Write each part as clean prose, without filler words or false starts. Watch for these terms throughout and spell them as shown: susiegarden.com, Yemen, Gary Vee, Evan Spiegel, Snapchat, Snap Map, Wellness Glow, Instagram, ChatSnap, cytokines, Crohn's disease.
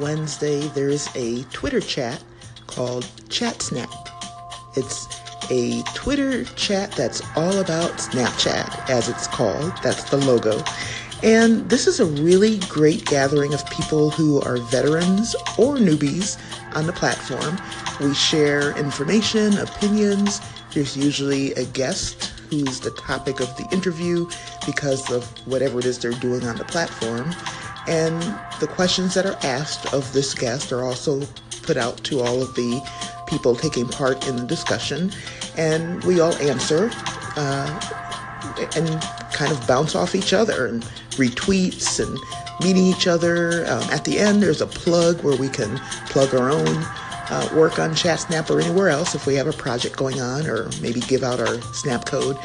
Wednesday, there is a Twitter chat called ChatSnap. It's a Twitter chat that's all about Snapchat, as it's called. That's the logo. And this is a really great gathering of people who are veterans or newbies on the platform. We share information, opinions. There's usually a guest who's the topic of the interview because of whatever it is they're doing on the platform. And the questions that are asked of this guest are also put out to all of the people taking part in the discussion. And we all answer and kind of bounce off each other and retweets and meeting each other. At the end, there's a plug where we can plug our own work on ChatSnap or anywhere else if we have a project going on, or maybe give out our Snap code.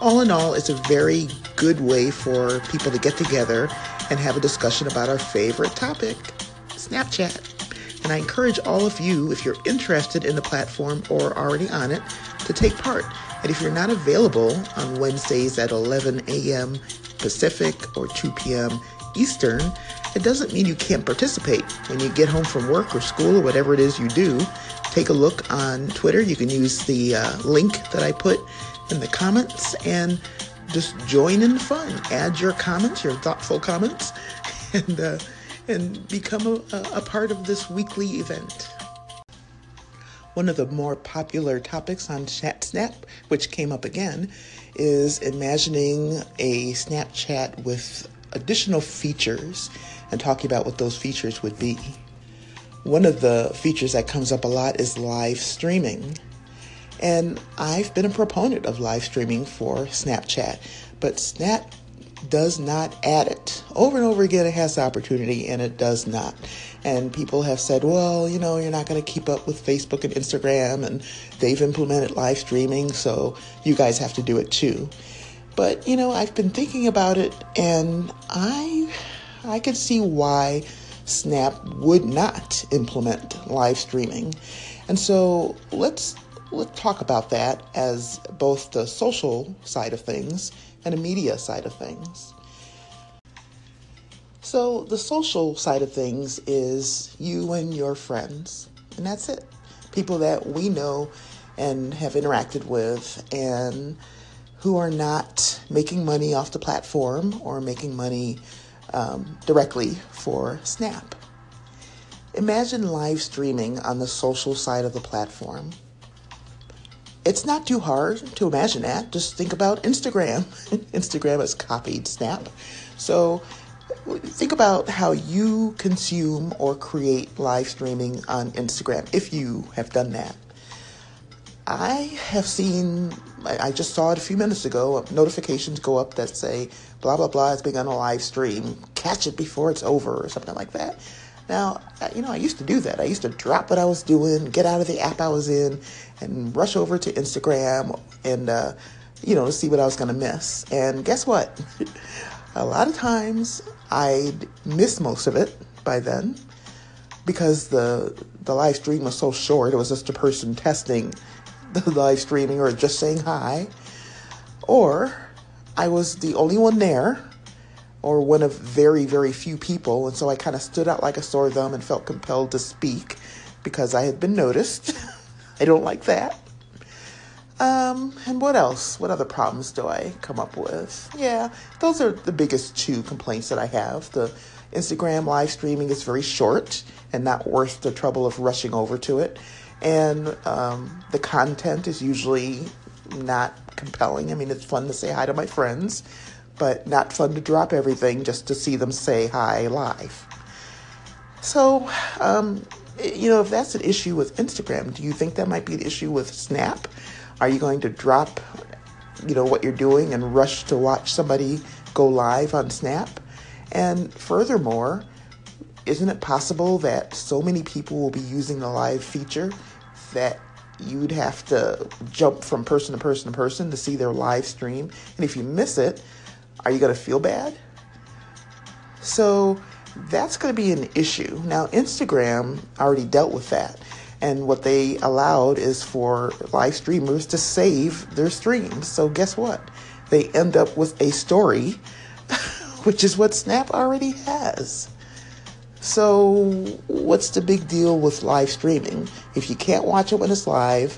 All in all, it's a very good way for people to get together and have a discussion about our favorite topic, Snapchat. And I encourage all of you, if you're interested in the platform or already on it, to take part. And if you're not available on Wednesdays at 11 a.m. Pacific or 2 p.m. Eastern, it doesn't mean you can't participate. When you get home from work or school or whatever it is you do, take a look on Twitter. You can use the link that I put in the comments and just join in the fun. Add your comments, your thoughtful comments, and become a part of this weekly event. One of the more popular topics on ChatSnap, which came up again, is imagining a Snapchat with additional features and talking about what those features would be. One of the features that comes up a lot is live streaming. And I've been a proponent of live streaming for Snapchat, but Snap does not add it. Over and over again, it has the opportunity and it does not. And people have said, well, you know, you're not going to keep up with Facebook and Instagram, and they've implemented live streaming, so you guys have to do it too. But, you know, I've been thinking about it, and I could see why Snap would not implement live streaming. And so let's talk about that as both the social side of things and the media side of things. So the social side of things is you and your friends, and that's it. People that we know and have interacted with and who are not making money off the platform or making money directly for Snap. Imagine live streaming on the social side of the platform. It's not too hard to imagine that. Just think about Instagram. Instagram has copied Snap. So think about how you consume or create live streaming on Instagram, if you have done that. I just saw it a few minutes ago, notifications go up that say, blah, blah, blah, it's being on a live stream, catch it before it's over, or something like that. Now, you know, I used to do that. I used to drop what I was doing, get out of the app I was in, and rush over to Instagram and, you know, to see what I was going to miss. And guess what? A lot of times I'd miss most of it by then because the live stream was so short. It was just a person testing the live streaming or just saying hi, or I was the only one there or one of very, very few people. And so I kind of stood out like a sore thumb and felt compelled to speak because I had been noticed. I don't like that. And what else? What other problems do I come up with? Yeah, those are the biggest two complaints that I have. The Instagram live streaming is very short and not worth the trouble of rushing over to it. And the content is usually not compelling. I mean, it's fun to say hi to my friends, but not fun to drop everything just to see them say hi live. So, you know, if that's an issue with Instagram, do you think that might be an issue with Snap? Are you going to drop, you know, what you're doing and rush to watch somebody go live on Snap? And furthermore, isn't it possible that so many people will be using the live feature that you'd have to jump from person to person to person to see their live stream? And if you miss it, are you going to feel bad? So that's going to be an issue. Now, Instagram already dealt with that. And what they allowed is for live streamers to save their streams. So guess what? They end up with a story, which is what Snap already has. So what's the big deal with live streaming? If you can't watch it when it's live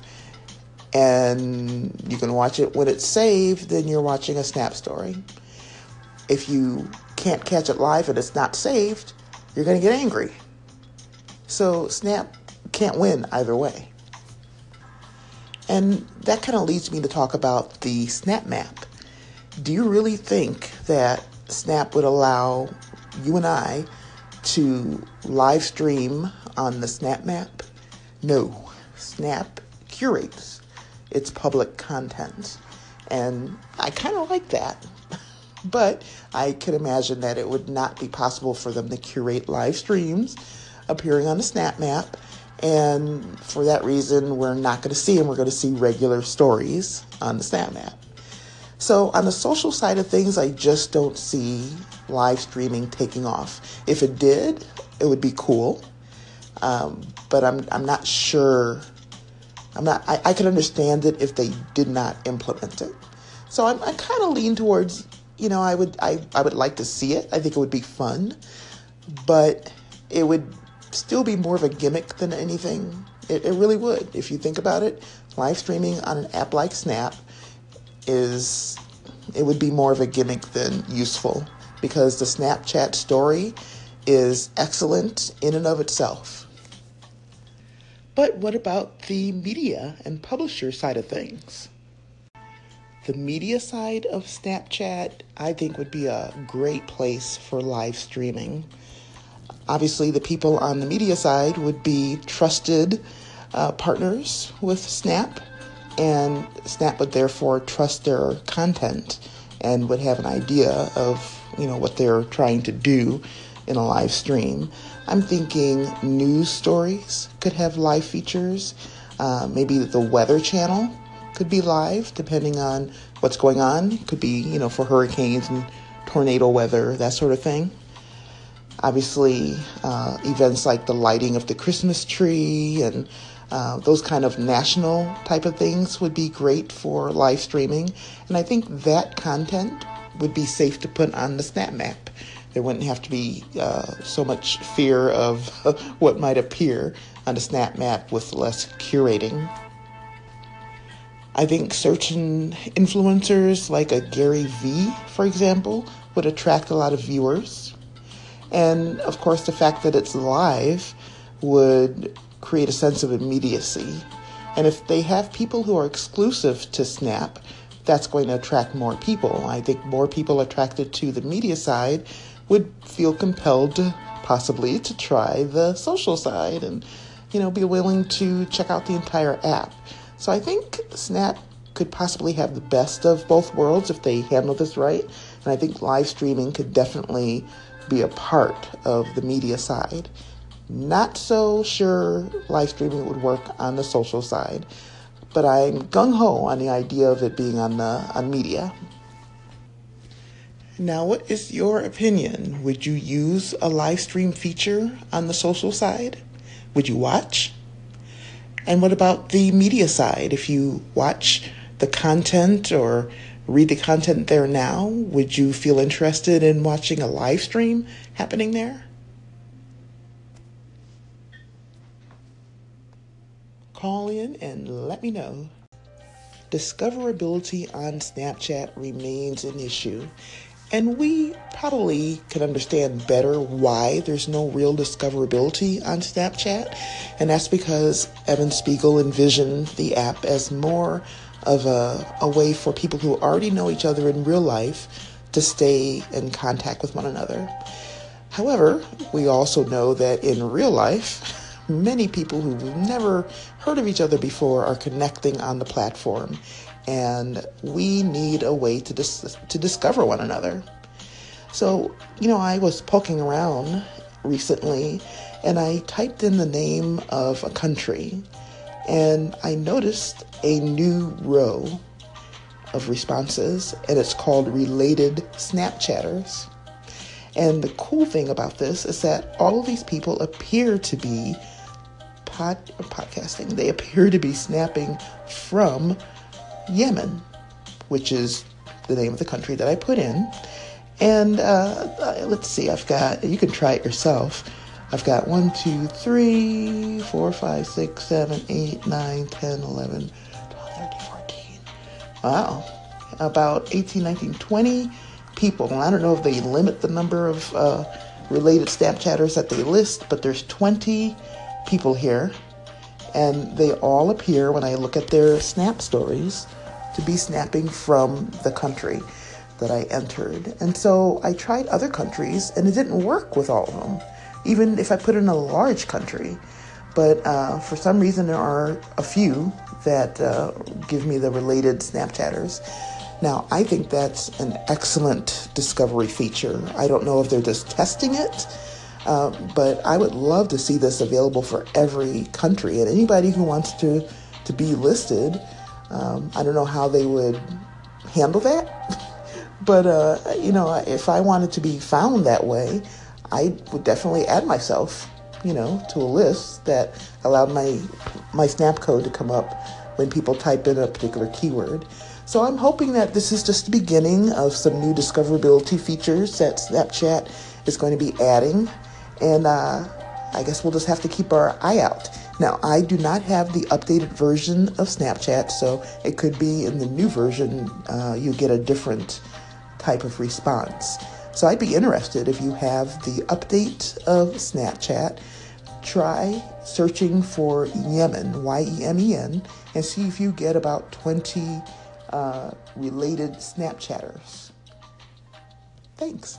and you can watch it when it's saved, then you're watching a Snap story. If you can't catch it live and it's not saved, you're going to get angry. So Snap can't win either way. And that kind of leads me to talk about the Snap Map. Do you really think that Snap would allow you and I to live stream on the Snap Map? No. Snap curates its public content. And I kind of like that. But I can imagine that it would not be possible for them to curate live streams appearing on the Snap Map. And for that reason, we're not going to see them. We're going to see regular stories on the Snap Map. So on the social side of things, I just don't see live streaming taking off. If it did, it would be cool. But I'm not sure. I could understand it if they did not implement it. So I kind of lean towards, I would like to see it. I think it would be fun, but it would still be more of a gimmick than anything. It really would. If you think about it, live streaming on an app like Snap would be more of a gimmick than useful, because the Snapchat story is excellent in and of itself. But what about the media and publisher side of things? The media side of Snapchat, I think, would be a great place for live streaming. Obviously, the people on the media side would be trusted partners with Snap, and Snap would therefore trust their content and would have an idea of, what they're trying to do in a live stream. I'm thinking news stories could have live features. Maybe the Weather Channel could be live, depending on what's going on. It could be, for hurricanes and tornado weather, that sort of thing. Obviously, events like the lighting of the Christmas tree and those kind of national type of things would be great for live streaming. And I think that content would be safe to put on the Snap Map. There wouldn't have to be so much fear of what might appear on the Snap Map with less curating. I think certain influencers like a Gary Vee, for example, would attract a lot of viewers. And, of course, the fact that it's live would create a sense of immediacy. And if they have people who are exclusive to Snap, that's going to attract more people. I think more people attracted to the media side would feel compelled possibly to try the social side and, be willing to check out the entire app. So I think Snap could possibly have the best of both worlds if they handle this right. And I think live streaming could definitely be a part of the media side. Not so sure live streaming would work on the social side, but I'm gung-ho on the idea of it being on media. Now, what is your opinion? Would you use a live stream feature on the social side? Would you watch? And what about the media side? If you watch the content or read the content there now, would you feel interested in watching a live stream happening there? Call in and let me know. Discoverability on Snapchat remains an issue, and we probably could understand better why there's no real discoverability on Snapchat, and that's because Evan Spiegel envisioned the app as more of a way for people who already know each other in real life to stay in contact with one another. However, we also know that in real life, many people who've never heard of each other before are connecting on the platform, and we need a way to discover one another. So, I was poking around recently, and I typed in the name of a country, and I noticed a new row of responses, and it's called Related Snapchatters. And the cool thing about this is that all of these people appear to be podcasting. They appear to be snapping from Yemen, which is the name of the country that I put in. And let's see, you can try it yourself. I've got 1, 2, 3, 4, 5, 6, 7, 8, 9, 10, 11, 12, 13, 14. Wow. About 18, 19, 20 people. And I don't know if they limit the number of related Snapchatters that they list, but there's 20 people here. And they all appear, when I look at their Snap stories, to be snapping from the country that I entered. And so I tried other countries, and it didn't work with all of them, even if I put in a large country. But for some reason, there are a few that give me the related Snapchatters. Now, I think that's an excellent discovery feature. I don't know if they're just testing it, but I would love to see this available for every country. And anybody who wants to be listed, I don't know how they would handle that. But, you know, if I wanted to be found that way, I would definitely add myself, you know, to a list that allowed my Snap code to come up when people type in a particular keyword. So I'm hoping that this is just the beginning of some new discoverability features that Snapchat is going to be adding. And I guess we'll just have to keep our eye out. Now, I do not have the updated version of Snapchat, so it could be in the new version you get a different type of response. So I'd be interested if you have the update of Snapchat. Try searching for Yemen, Y-E-M-E-N, and see if you get about 20 related Snapchatters. Thanks.